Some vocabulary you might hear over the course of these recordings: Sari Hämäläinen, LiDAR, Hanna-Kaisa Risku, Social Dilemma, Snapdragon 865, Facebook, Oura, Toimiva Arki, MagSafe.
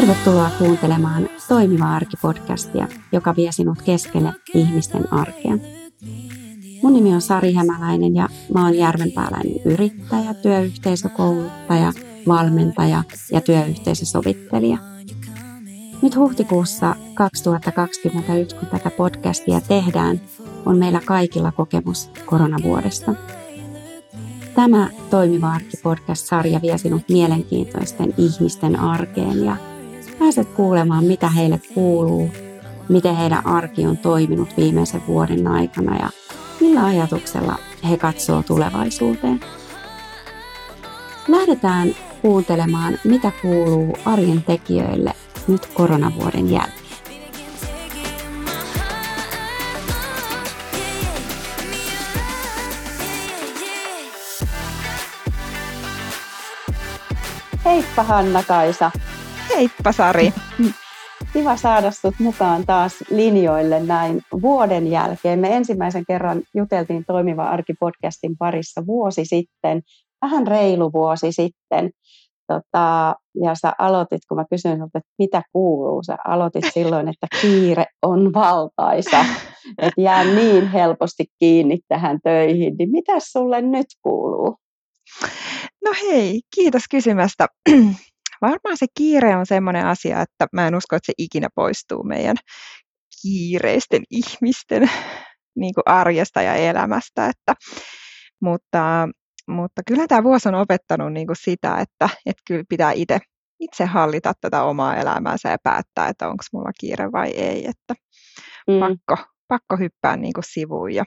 Tervetuloa kuuntelemaan Toimiva Arki-podcastia, joka vie sinut keskelle ihmisten arkea. Mun nimi on Sari Hämäläinen ja mä oon järvenpääläinen yrittäjä, työyhteisökouluttaja, valmentaja ja työyhteisösovittelija. Nyt huhtikuussa 2021, kun tätä podcastia tehdään, on meillä kaikilla kokemus koronavuodesta. Tämä Toimiva Arki-podcast-sarja vie sinut mielenkiintoisten ihmisten arkeen ja pääset kuulemaan, mitä heille kuuluu, miten heidän arki on toiminut viimeisen vuoden aikana ja millä ajatuksella he katsoo tulevaisuuteen. Lähdetään kuuntelemaan, mitä kuuluu arjen tekijöille nyt koronavuoden jälkeen. Heippa Hanna-Kaisa. Heippa Sari. Kiva saada sut mukaan taas linjoille näin vuoden jälkeen. Me ensimmäisen kerran juteltiin Toimiva Arki-podcastin parissa vuosi sitten, vähän reilu vuosi sitten. Ja sä aloitit, kun mä kysyin sinulta, että mitä kuuluu, sä aloitit silloin, että kiire on valtaisa, että jää niin helposti kiinni tähän töihin, niin mitä sulle nyt kuuluu? No hei, kiitos kysymästä. Varmaan se kiire on semmoinen asia, että mä en usko, että se ikinä poistuu meidän kiireisten ihmisten niin kuin arjesta ja elämästä, Mutta kyllä tämä vuosi on opettanut niin kuin sitä, että kyllä pitää itse hallita tätä omaa elämäänsä ja päättää, että onko mulla kiire vai ei. Että pakko hyppää niin kuin sivuun ja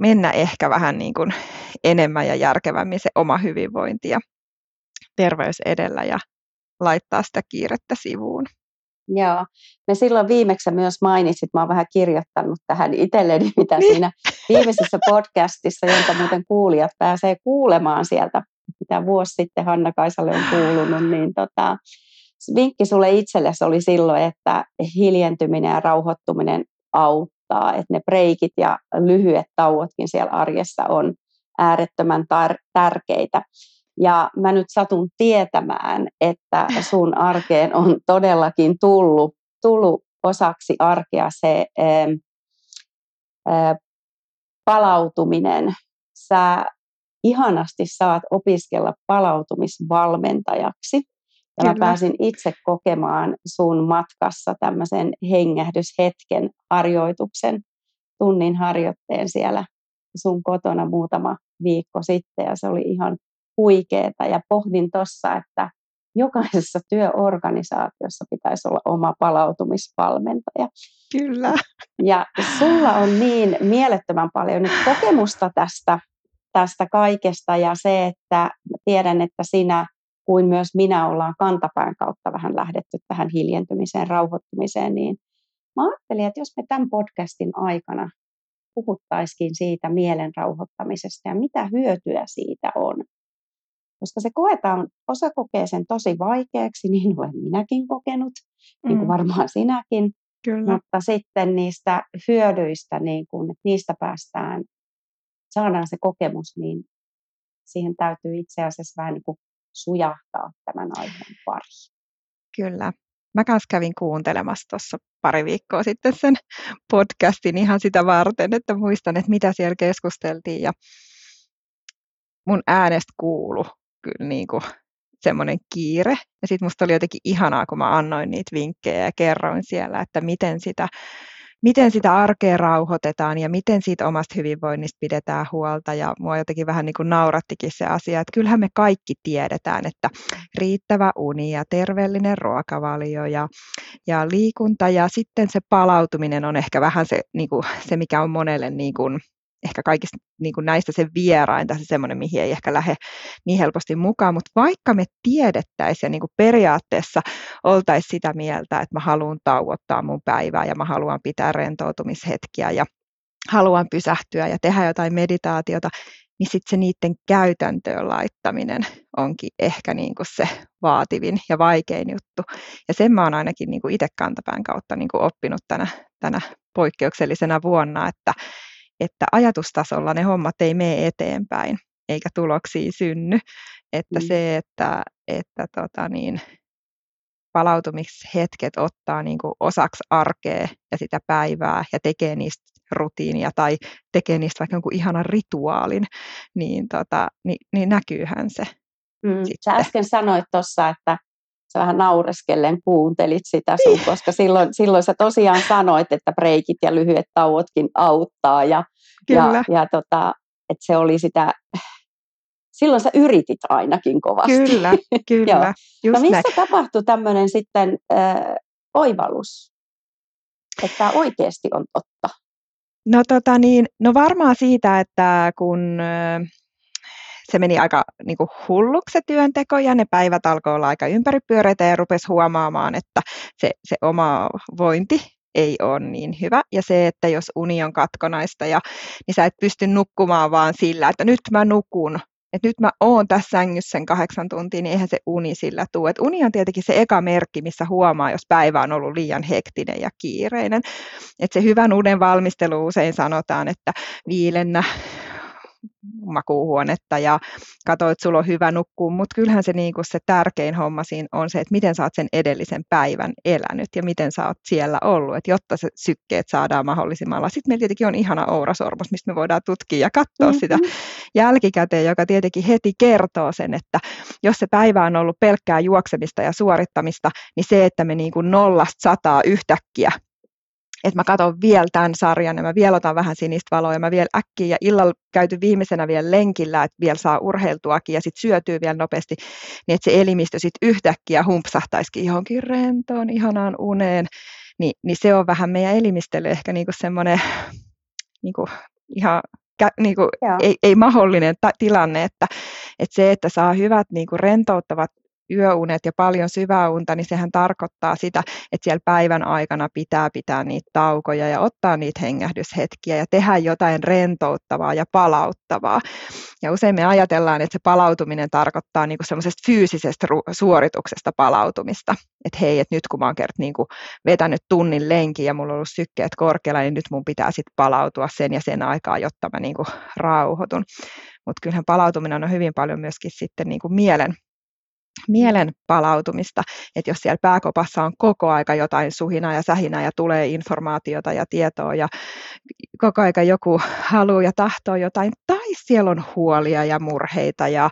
mennä ehkä vähän niin kuin enemmän ja järkevämmin se oma hyvinvointi ja terveys edellä ja laittaa sitä kiirettä sivuun. Joo, me silloin viimeksi myös mainitsit, mä oon vähän kirjoittanut tähän itselleni, mitä siinä viimeisessä podcastissa, jonka muuten kuulijat pääsee kuulemaan sieltä, mitä vuosi sitten Hanna-Kaisalle on kuulunut, niin vinkki sulle itsellesi oli silloin, että hiljentyminen ja rauhoittuminen auttaa, että ne breikit ja lyhyet tauotkin siellä arjessa on äärettömän tärkeitä. Ja mä nyt satun tietämään, että sun arkeen on todellakin tullut osaksi arkea se palautuminen. Sä ihanasti saat opiskella palautumisvalmentajaksi. Ja mä pääsin itse kokemaan sun matkassa tämmöisen hengähdyshetken harjoituksen, tunnin harjoitteen siellä sun kotona muutama viikko sitten. Ja se oli ihan huikeeta ja pohdin tuossa, että jokaisessa työorganisaatiossa pitäisi olla oma palautumisvalmentaja. Kyllä. Ja sulla on niin mielettömän paljon nyt kokemusta tästä kaikesta ja se, että tiedän, että sinä kuin myös minä ollaan kantapään kautta vähän lähdetty tähän hiljentymiseen, rauhoittumiseen, niin mä ajattelin, että jos me tämän podcastin aikana puhuttaisikin siitä mielen rauhoittamisesta ja mitä hyötyä siitä on. Koska se koetaan, osa kokee sen tosi vaikeaksi, niin olen minäkin kokenut, niin kuin varmaan sinäkin. Kyllä. Mutta sitten niistä hyödyistä, niin kun, että niistä saadaan se kokemus, niin siihen täytyy itse asiassa vähän niin kuin sujahtaa tämän aiheen pariin. Kyllä. Mä kanssa kävin kuuntelemassa tuossa pari viikkoa sitten sen podcastin ihan sitä varten, että muistan, että mitä siellä keskusteltiin ja mun äänestä kuului. Kyllä niin kuin semmoinen kiire. Ja sitten musta oli jotenkin ihanaa, kun mä annoin niitä vinkkejä ja kerroin siellä, että miten sitä arkea rauhoitetaan ja miten siitä omasta hyvinvoinnista pidetään huolta. Ja mua jotenkin vähän niin kuin naurattikin se asia, että kyllähän me kaikki tiedetään, että riittävä uni ja terveellinen ruokavalio ja liikunta ja sitten se palautuminen on ehkä vähän se, niin kuin, se mikä on monelle niin kuin ehkä kaikista niin kuin näistä se vierainta, se semmoinen, mihin ei ehkä lähde niin helposti mukaan, mutta vaikka me tiedettäisiin ja niin kuin periaatteessa oltaisiin sitä mieltä, että mä haluan tauottaa mun päivää ja mä haluan pitää rentoutumishetkiä ja haluan pysähtyä ja tehdä jotain meditaatiota, niin sitten se niiden käytäntöön laittaminen onkin ehkä niin kuin se vaativin ja vaikein juttu. Ja sen mä oon ainakin niin kuin itse kantapään kautta niin kuin oppinut tänä poikkeuksellisena vuonna, että ajatustasolla ne hommat ei mene eteenpäin, eikä tuloksia synny. Että se, että palautumishetket ottaa niin kuin osaksi arkea ja sitä päivää ja tekee niistä rutiinia tai tekee niistä vaikka jonkun ihanan rituaalin, niin näkyyhän se. Sä äsken sanoit tuossa, että sä vähän naureskellen kuuntelit sitä sun, koska silloin sä tosiaan sanoit, että breikit ja lyhyet tauotkin auttaa että se oli sitä. Silloin sä yritit ainakin kovasti. Kyllä. No missä tapahtui tämmöinen sitten oivallus, että tämä oikeasti on totta? No varmaan siitä, että kun se meni aika niin kuin hulluksi se työnteko ja ne päivät alkoi olla aika ympäripyöreitä ja rupesi huomaamaan, että se oma vointi ei ole niin hyvä. Ja se, että jos uni on katkonaista, niin sä et pysty nukkumaan vaan sillä, että nyt mä nukun. Että nyt mä oon tässä sängyssä sen 8 tuntia, niin eihän se uni sillä tule. Et uni on tietenkin se eka merkki, missä huomaa, jos päivä on ollut liian hektinen ja kiireinen. Et se hyvän unen valmistelu usein sanotaan, että viilennä makuuhuonetta ja katso, että sulla on hyvä nukkua, mutta kyllähän se, niin kun se tärkein homma siinä on se, että miten sä oot sen edellisen päivän elänyt ja miten sä oot siellä ollut, että jotta se sykkeet saadaan mahdollisimman alla. Sitten meillä tietenkin on ihana Oura-sormus, mistä me voidaan tutkia ja katsoa sitä jälkikäteen, joka tietenkin heti kertoo sen, että jos se päivä on ollut pelkkää juoksemista ja suorittamista, niin se, että me niin kuin 0-100 yhtäkkiä, että mä katson vielä tämän sarjan ja mä vielä otan vähän sinistä valoa ja mä vielä äkkiä ja illalla käyty viimeisenä vielä lenkillä, että vielä saa urheiltuakin ja sitten syötyy vielä nopeasti, niin että se elimistö sitten yhtäkkiä humpsahtaisikin johonkin rentoon, ihanaan uneen, niin se on vähän meidän elimistölle ehkä niinku semmoinen niinku, ihan niinku, ei mahdollinen tilanne, että se, että saa hyvät niinku, rentouttavat yöunet ja paljon syvää unta, niin sehän tarkoittaa sitä, että siellä päivän aikana pitää pitää niitä taukoja ja ottaa niitä hengähdyshetkiä ja tehdä jotain rentouttavaa ja palauttavaa. Ja usein me ajatellaan, että se palautuminen tarkoittaa niinku semmoisesta fyysisestä suorituksesta palautumista. Että hei, että nyt kun mä oon niinku vetänyt tunnin lenkin ja mulla on ollut sykkeet korkealla, niin nyt mun pitää sitten palautua sen ja sen aikaa, jotta mä niinku rauhoitun. Mutta kyllähän palautuminen on hyvin paljon myöskin sitten niinku mielen palautumista, että jos siellä pääkopassa on koko aika jotain suhinaa ja sähinää ja tulee informaatiota ja tietoa ja koko aika joku haluaa ja tahtoo jotain, tai siellä on huolia ja murheita ja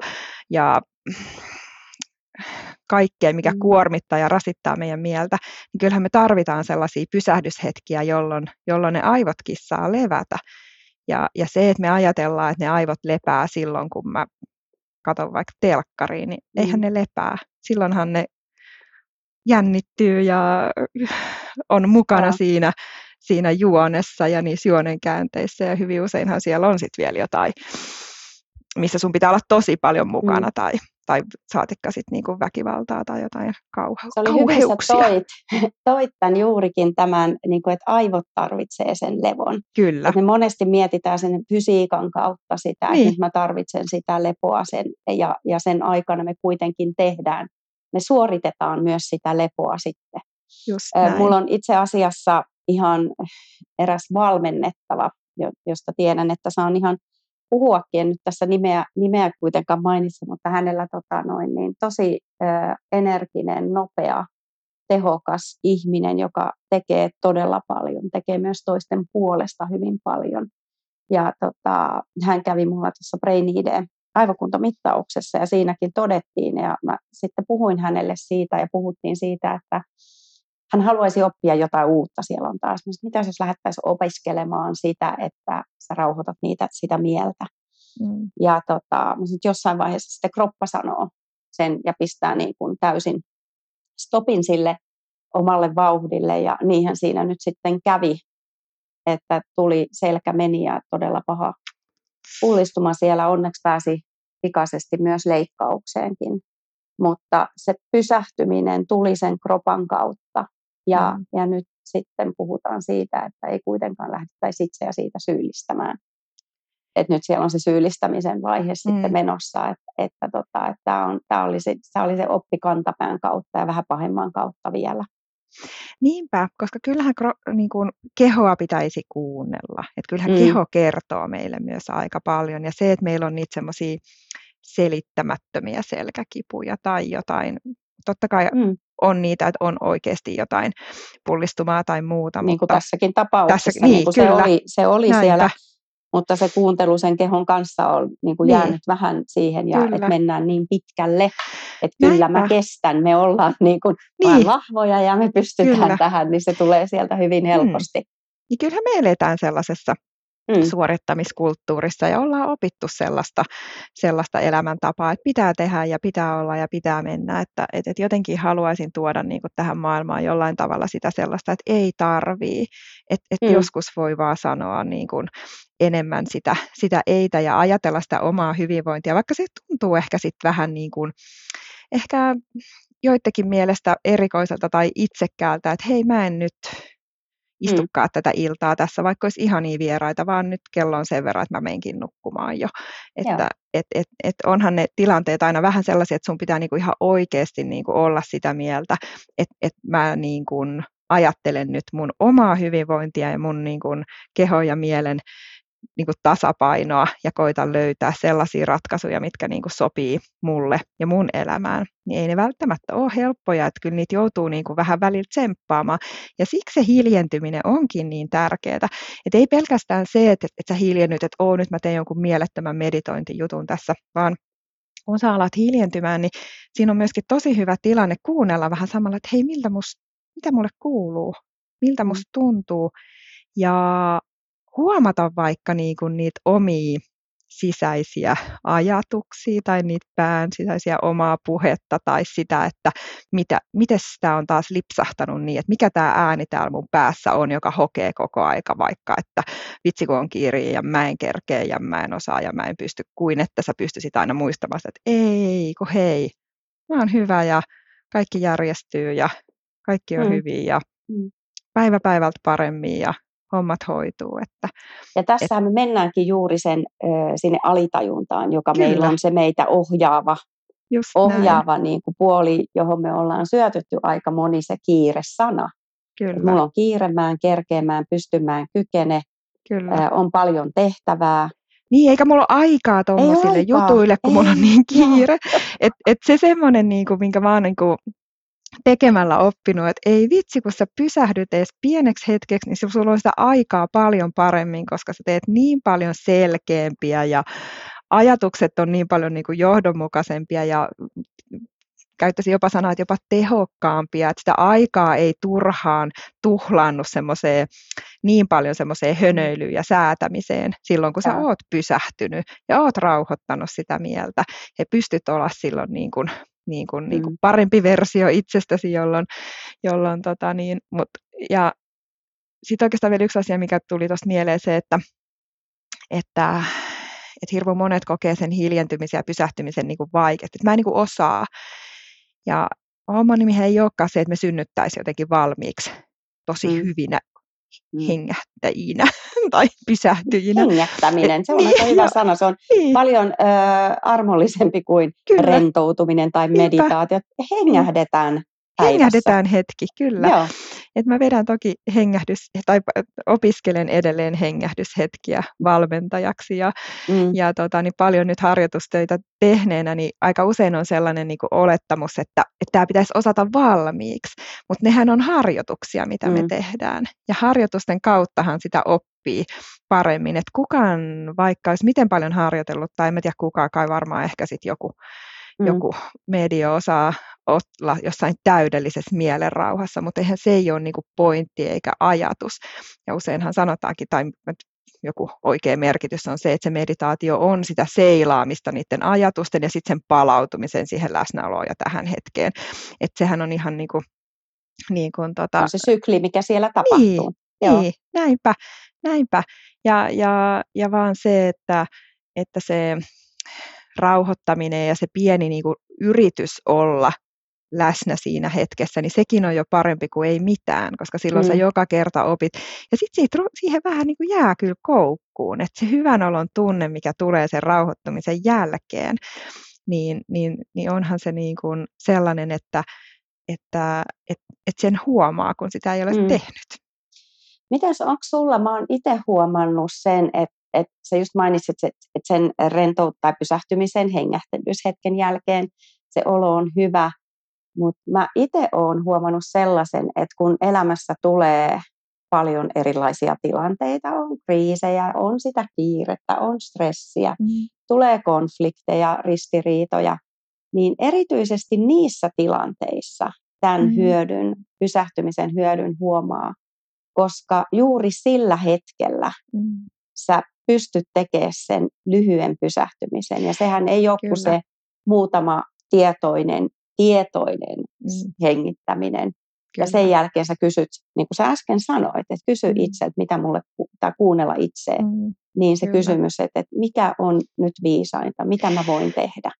kaikkea, mikä kuormittaa ja rasittaa meidän mieltä, niin kyllähän me tarvitaan sellaisia pysähdyshetkiä, jolloin ne aivotkin saa levätä. Ja se, että me ajatellaan, että ne aivot lepää silloin, kun mä katon vaikka telkkariin, niin eihän ne lepää. Silloinhan ne jännittyy ja on mukana siinä juonessa ja niissä juonen käänteissä. Ja hyvin useinhan siellä on sitten vielä jotain, missä sun pitää olla tosi paljon mukana tai saatikka sitten niinku väkivaltaa tai jotain kauheuksia. Se oli hyvin, sä toit tämän juurikin tämän, niinku, että aivot tarvitsee sen levon. Kyllä. Et me monesti mietitään sen fysiikan kautta sitä, niin, että mä tarvitsen sitä lepoa ja sen aikana me kuitenkin tehdään. Me suoritetaan myös sitä lepoa sitten. Just näin. Mulla on itse asiassa ihan eräs valmennettava, josta tiedän, että saan ihan puhuakin, en nyt tässä nimeä kuitenkaan mainitse, mutta hänellä tosi energinen, nopea, tehokas ihminen, joka tekee todella paljon, tekee myös toisten puolesta hyvin paljon. Ja hän kävi mulla tuossa Brain ID aivokuntomittauksessa ja siinäkin todettiin, ja mä sitten puhuin hänelle siitä ja puhuttiin siitä, että hän haluaisi oppia jotain uutta, siellä on taas. Mitä jos lähdettäisiin opiskelemaan sitä, että sä rauhoitat sitä mieltä. Ja jossain vaiheessa sitten kroppa sanoo sen ja pistää niin kuin täysin stopin sille omalle vauhdille. Ja niinhän siinä nyt sitten kävi, että tuli selkä meni ja todella paha pullistuma siellä. Onneksi pääsi pikaisesti myös leikkaukseenkin. Mutta se pysähtyminen tuli sen kropan kautta. Ja nyt sitten puhutaan siitä, että ei kuitenkaan lähdettäisi itseä siitä syyllistämään. Et nyt siellä on se syyllistämisen vaihe sitten menossa, että tämä oli se oppi kantapään kautta ja vähän pahemman kautta vielä. Niinpä, koska kyllähän niin kuin kehoa pitäisi kuunnella. Et kyllähän keho kertoo meille myös aika paljon ja se, että meillä on niitä semmoisia selittämättömiä selkäkipuja tai jotain. Totta kai on niitä, että on oikeasti jotain pullistumaa tai muuta. Niin kuin tässäkin tapauksessa, niin se oli siellä, mutta se kuuntelu sen kehon kanssa on niin kuin jäänyt vähän siihen, ja että mennään niin pitkälle, että kyllä mä kestän, me ollaan niin kuin vaan vahvoja ja me pystytään tähän, niin se tulee sieltä hyvin helposti. Ja kyllähän me eletään sellaisessa suorittamiskulttuurissa ja ollaan opittu sellaista elämäntapaa, että pitää tehdä ja pitää olla ja pitää mennä, että jotenkin haluaisin tuoda niin kuin tähän maailmaan jollain tavalla sitä sellaista, että ei tarvii, että joskus voi vaan sanoa niin kuin enemmän sitä eitä ja ajatella sitä omaa hyvinvointia, vaikka se tuntuu ehkä sitten vähän niin kuin, ehkä joidenkin mielestä erikoiselta tai itsekkäältä, että hei, mä en nyt istukaa tätä iltaa tässä, vaikka olisi ihania vieraita, vaan nyt kello on sen verran, että mä menenkin nukkumaan jo. Että onhan ne tilanteet aina vähän sellaisia, että sun pitää niinku ihan oikeasti niinku olla sitä mieltä, että mä niinku ajattelen nyt mun omaa hyvinvointia ja mun niinku kehon ja mielen niinku tasapainoa ja koitan löytää sellaisia ratkaisuja, mitkä niinku sopii mulle ja mun elämään. Niin ei ne välttämättä ole helppoja, että kyllä niitä joutuu niinku vähän välillä tsemppaamaan. Ja siksi se hiljentyminen onkin niin tärkeää. Että ei pelkästään se, että sä hiljennyt, että nyt mä teen jonkun mielettömän meditointijutun tässä, vaan kun sä alat hiljentymään, niin siinä on myöskin tosi hyvä tilanne kuunnella vähän samalla, että hei, mitä mulle kuuluu, miltä musta tuntuu. Ja huomata vaikka niinku niitä omia sisäisiä ajatuksia tai niitä pään sisäisiä omaa puhetta tai sitä, että miten sitä on taas lipsahtanut niin, että mikä tämä ääni täällä mun päässä on, joka hokee koko aika vaikka, että vitsi kun on kiire ja mä en kerkeä ja mä en osaa ja mä en pysty, kuin että sä pystyisit aina muistamaan sitä, että ei kun hei, mä oon hyvä ja kaikki järjestyy ja kaikki on hyvin ja päivä päivältä paremmin ja hommat hoituu. Ja tässähän me mennäänkin juuri sinne alitajuntaan, joka meillä on se meitä ohjaava niin kuin puoli, johon me ollaan syötetty aika moni se kiire-sana. Kyllä. Mulla on kiire, mä en kerkeä, mä en pysty, mä en kykene, on paljon tehtävää. Niin, eikä mulla ole aikaa tuollaisille jutuille, kun mulla on niin kiire. Et se semmoinen, niin kuin, minkä mä oon niin kuin tekemällä oppinut, että ei vitsi, kun sä pysähdyt edes pieneksi hetkeksi, niin sulla on sitä aikaa paljon paremmin, koska sä teet niin paljon selkeämpiä ja ajatukset on niin paljon niin kuin johdonmukaisempia ja käyttäisin jopa sanaa, että jopa tehokkaampia, että sitä aikaa ei turhaan tuhlaannut semmoiseen niin paljon semmoiseen hönöilyyn ja säätämiseen silloin, kun sä oot pysähtynyt ja oot rauhoittanut sitä mieltä ja pystyt olla silloin niin kuin parempi versio itsestäsi, jolloin ja sitten oikeastaan vielä yksi asia, mikä tuli tuosta mieleen, se, että hirveän monet kokee sen hiljentymisen ja pysähtymisen niin kuin vaikeasti, että mä en niin kuin osaa, ja homman nimihän ei olekaan se, että me synnyttäisiin jotenkin valmiiksi tosi hyvinä hengähtäjinä tai pysähtyjinä. Hengähtäminen, se on aika hyvä sana. Se on paljon armollisempi kuin rentoutuminen tai meditaatio. Hengähdetään päivässä. Hengähdetään hetki, kyllä. Joo. Et mä vedän toki opiskelen edelleen hengähdyshetkiä valmentajaksi ja niin paljon nyt harjoitustöitä tehneenä, niin aika usein on sellainen niin kuin olettamus, että tämä pitäisi osata valmiiksi, mutta nehän on harjoituksia, mitä me tehdään, ja harjoitusten kauttahan sitä oppii paremmin, että kukaan, vaikka olisi miten paljon harjoitellut, tai en tiedä kukaan, kai varmaan ehkä sitten joku media osaa olla jossain täydellisessä mielenrauhassa, mutta eihän se ei ole niin kuin pointti eikä ajatus. Ja useinhan sanotaankin, tai joku oikea merkitys on se, että se meditaatio on sitä seilaamista niiden ajatusten ja sitten sen palautumisen siihen läsnäoloon ja tähän hetkeen. Että sehän on ihan niin kuin on se sykli, mikä siellä tapahtuu. Niin, näinpä. Ja vaan se, että se rauhoittaminen ja se pieni niin kuin yritys olla läsnä siinä hetkessä, niin sekin on jo parempi kuin ei mitään, koska silloin sä joka kerta opit. Ja sitten siihen vähän niin kuin jää kyllä koukkuun, että se hyvän olon tunne, mikä tulee sen rauhoittumisen jälkeen, niin onhan se niin kuin sellainen, että sen huomaa, kun sitä ei ole tehnyt. Mitäs onko sulla? Mä oon itse huomannut sen, että että sä just mainitsit, että sen rentouttaa pysähtymisen hengähtelyyshetken jälkeen. Se olo on hyvä, mutta mä itse olen huomannut sellaisen, että kun elämässä tulee paljon erilaisia tilanteita, on kriisejä, on sitä kiirettä, on stressiä, tulee konflikteja, ristiriitoja, niin erityisesti niissä tilanteissa tämän hyödyn, pysähtymisen hyödyn huomaa, koska juuri sillä hetkellä sä pystyt tekemään sen lyhyen pysähtymisen. Ja sehän ei ole kuin se muutama tietoinen hengittäminen. Ja sen jälkeen sä kysyt, niin kuin sä äsken sanoit, että kysy itseltä, mitä mulle tai kuunnella itseä. Niin se kysymys, että mikä on nyt viisainta, mitä mä voin tehdä.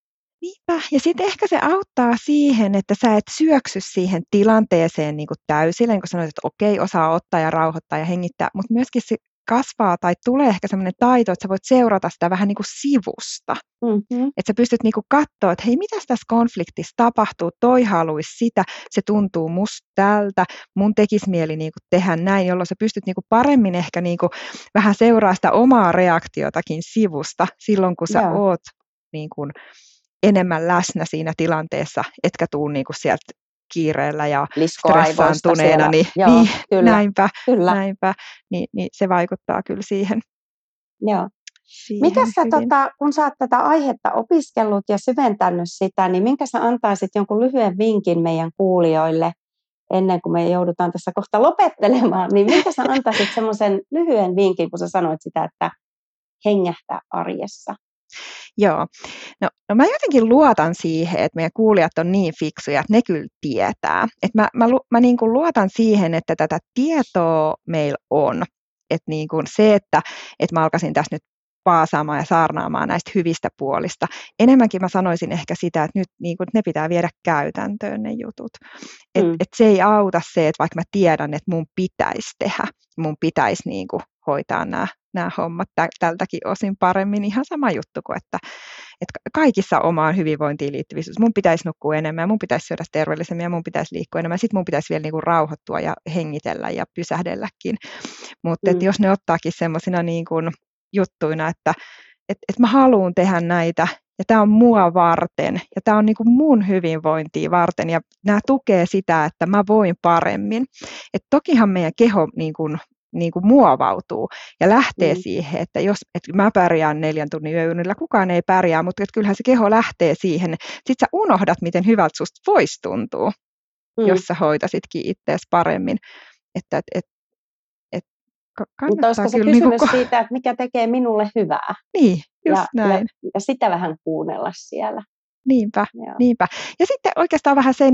Niinpä. Ja sitten ehkä se auttaa siihen, että sä et syöksy siihen tilanteeseen niin kuin täysillä, niin kuin sanoit, että okei, osaa ottaa ja rauhoittaa ja hengittää, mutta myöskin se kasvaa tai tulee ehkä semmoinen taito, että sä voit seurata sitä vähän niin kuin sivusta. Että sä pystyt niin kuin katsoa, että hei, mitäs tässä konfliktissa tapahtuu, toi haluaisi sitä, se tuntuu musta tältä, mun tekisi mieli niin kuin tehdä näin, jolloin sä pystyt niin kuin paremmin ehkä niin kuin vähän seuraa sitä omaa reaktiotakin sivusta silloin, kun sä oot niin kuin enemmän läsnä siinä tilanteessa, etkä tuu niinku sieltä kiireellä ja stressaantuneena, niin, näinpä, niin se vaikuttaa kyllä siihen. Joo. Mikä sä, kun sä oot tätä aihetta opiskellut ja syventänyt sitä, niin minkä sä antaisit jonkun lyhyen vinkin meidän kuulijoille, ennen kuin me joudutaan tässä kohta lopettelemaan, niin minkä sä antaisit semmoisen lyhyen vinkin, kun sä sanoit sitä, että hengähtää arjessa? Joo. No mä jotenkin luotan siihen, että meidän kuulijat on niin fiksuja, että ne kyllä tietää. Että mä niin kuin luotan siihen, että tätä tietoa meillä on. Että niin kuin se, että mä alkaisin tässä nyt paasaamaan ja saarnaamaan näistä hyvistä puolista. Enemmänkin mä sanoisin ehkä sitä, että nyt niin kuin ne pitää viedä käytäntöön ne jutut. Että et se ei auta se, että vaikka mä tiedän, että mun pitäisi tehdä, mun pitäisi niin kuin hoitaa nämä hommat tältäkin osin paremmin. Ihan sama juttu kuin, että kaikissa omaan hyvinvointiin liittyvissä. Mun pitäisi nukkua enemmän, mun pitäisi syödä terveellisemmin ja mun pitäisi liikkua enemmän. Sitten mun pitäisi vielä niinku rauhoittua ja hengitellä ja pysähdelläkin. Mutta jos ne ottaakin semmoisina niinku juttuina, että et mä haluan tehdä näitä ja tämä on mua varten ja tämä on niinku mun hyvinvointia varten ja nämä tukee sitä, että mä voin paremmin. Et tokihan meidän keho niinku muovautuu ja lähtee siihen, että jos mä pärjään 4 tunnin yöunilla, kukaan ei pärjää, mutta kyllähän se keho lähtee siihen. Sitten sä unohdat, miten hyvältä susta voisi tuntua, jos sä hoitasitkin itseäsi paremmin. Mutta olisiko se kysymys siitä, että mikä tekee minulle hyvää? Niin, just näin. Ja sitä vähän kuunnella siellä. Niinpä. Ja sitten oikeastaan vähän se,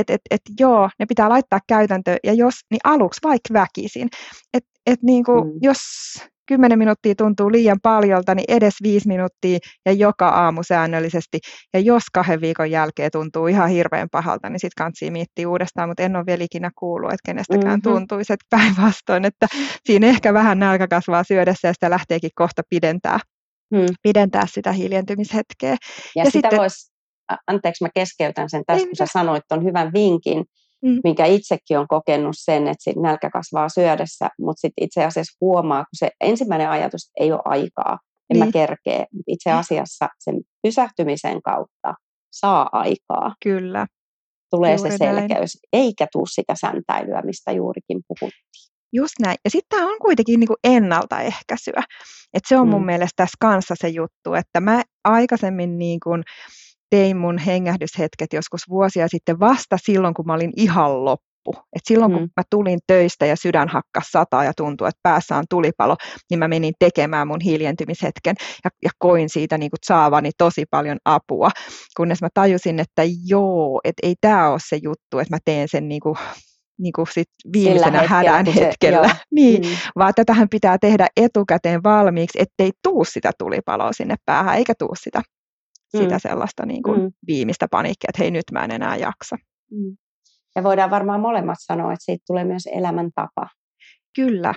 että joo, ne pitää laittaa käytäntöön, ja jos, niin aluksi vaikka väkisin. Jos 10 minuuttia tuntuu liian paljolta, niin edes 5 minuuttia ja joka aamu säännöllisesti. Ja jos 2 viikon jälkeen tuntuu ihan hirveän pahalta, niin sitten kantsii miettiä uudestaan, mutta en ole vielä ikinä kuullut, että kenestäkään tuntuisi, että päinvastoin, että siinä ehkä vähän nälkä kasvaa syödessä ja sitä lähteekin kohta pidentää sitä hiljentymishetkeä. Ja sitä sitten voisi, anteeksi mä keskeytän sen tässä, kun sä sanoit ton hyvän vinkin, minkä itsekin on kokenut sen, että sit nälkä kasvaa syödessä, mutta sitten itse asiassa huomaa, kun se ensimmäinen ajatus, ei ole aikaa, en mä kerkee, mutta itse asiassa sen pysähtymisen kautta saa aikaa. Kyllä. Tulee juuri se selkeys, näin. Eikä tule sitä säntäilyä, mistä juurikin puhuttiin. Just näin. Ja sitten tämä on kuitenkin niinku ennaltaehkäisyä. Et se on mun mielestä tässä kanssa se juttu, että mä aikaisemmin niinku tein mun hengähdyshetket joskus vuosia sitten vasta silloin, kun mä olin ihan loppu. Et silloin, kun mä tulin töistä ja sydän hakkas 100 ja tuntui, että päässä on tulipalo, niin mä menin tekemään mun hiljentymishetken ja koin siitä niinku saavani tosi paljon apua, kunnes mä tajusin, että joo, että ei tämä ole se juttu, että mä teen sen niinku sit viimeisenä hädän hetkellä. Vaan tätähän pitää tehdä etukäteen valmiiksi, ettei tuu sitä tulipaloa sinne päähän, eikä tuu sitä sellaista niinku viimeistä paniikkia, että hei, nyt mä en enää jaksa. Ja voidaan varmaan molemmat sanoa, että siitä tulee myös elämäntapa. Kyllä,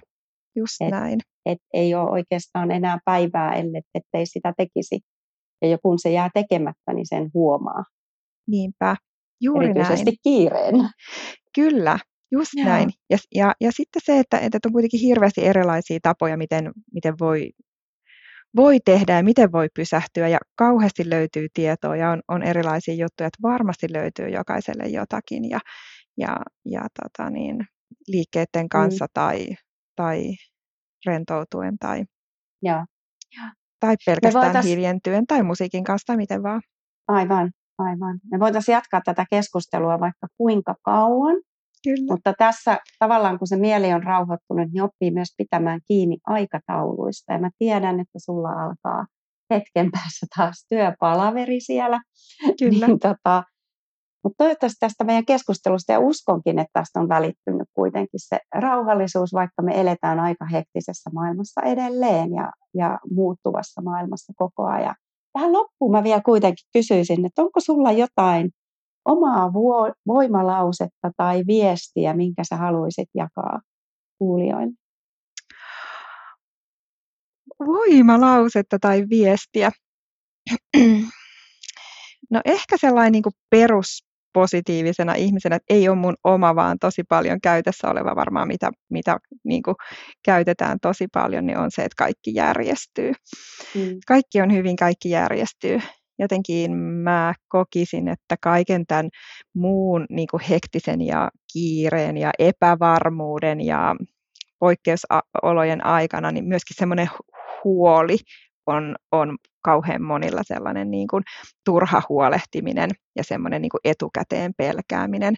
just näin. Et ei ole oikeastaan enää päivää, ettei sitä tekisi. Ja kun se jää tekemättä, niin sen huomaa. Niinpä, juuri näin. Erityisesti kiireen. Kyllä, just näin. Ja sitten se, että on kuitenkin hirveästi erilaisia tapoja, miten voi voi tehdä ja miten voi pysähtyä, ja kauheasti löytyy tietoa ja on erilaisia juttuja, että varmasti löytyy jokaiselle jotakin ja liikkeiden kanssa tai rentoutuen tai pelkästään hiljentyen tai musiikin kanssa tai miten vaan. Aivan. Me voitaisiin jatkaa tätä keskustelua vaikka kuinka kauan. Kyllä. Mutta tässä tavallaan, kun se mieli on rauhoittunut, niin oppii myös pitämään kiinni aikatauluista. Ja mä tiedän, että sulla alkaa hetken päässä taas työpalaveri siellä. Kyllä. Mutta toivottavasti tästä meidän keskustelusta, ja uskonkin, että tästä on välittynyt kuitenkin se rauhallisuus, vaikka me eletään aika hektisessä maailmassa edelleen ja muuttuvassa maailmassa koko ajan. Tähän loppuun mä vielä kuitenkin kysyisin, että onko sulla jotain omaa voimalausetta tai viestiä, minkä sä haluaisit jakaa kuulijoille? Voimalausetta tai viestiä? No ehkä sellainen niin kuin peruspositiivisena ihmisenä, että ei ole mun oma, vaan tosi paljon käytössä oleva varmaan, mitä niin kuin käytetään tosi paljon, niin on se, että kaikki järjestyy. Kaikki on hyvin, kaikki järjestyy. Jotenkin mä kokisin, että kaiken tämän muun niin kuin hektisen ja kiireen ja epävarmuuden ja poikkeusolojen aikana, niin myöskin semmoinen huoli on kauhean monilla sellainen niin kuin turha huolehtiminen ja semmoinen niin kuin etukäteen pelkääminen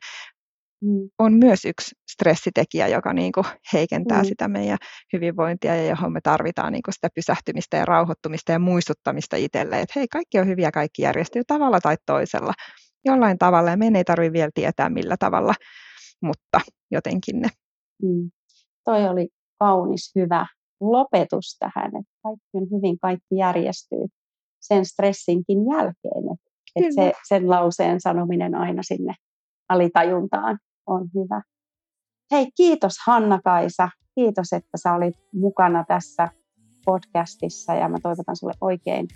on myös yksi stressitekijä, joka niin kuin heikentää sitä meidän hyvinvointia ja johon me tarvitaan niin kuin sitä pysähtymistä ja rauhoittumista ja muistuttamista itselle, että hei, kaikki on hyviä, kaikki järjestyy tavalla tai toisella, jollain tavalla, ja meidän ei tarvitse vielä tietää millä tavalla, mutta jotenkin ne. Toi oli kaunis, hyvä lopetus tähän, että kaikki on hyvin, kaikki järjestyy sen stressinkin jälkeen, että sen lauseen sanominen aina sinne alitajuntaan on hyvä. Hei, kiitos Hanna-Kaisa. Kiitos, että sä olit mukana tässä podcastissa, ja mä toivotan sulle oikein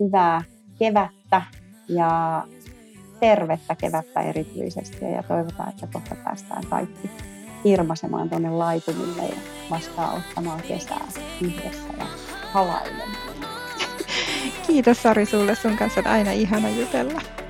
hyvää kevättä ja tervettä kevättä erityisesti, ja toivotaan, että kohta päästään kaikki irmaisemaan tuonne laitumille ja vastaanottamaan kesää yhdessä ja halailemaan. Kiitos Sari sulle, sun kanssa on aina ihana jutella.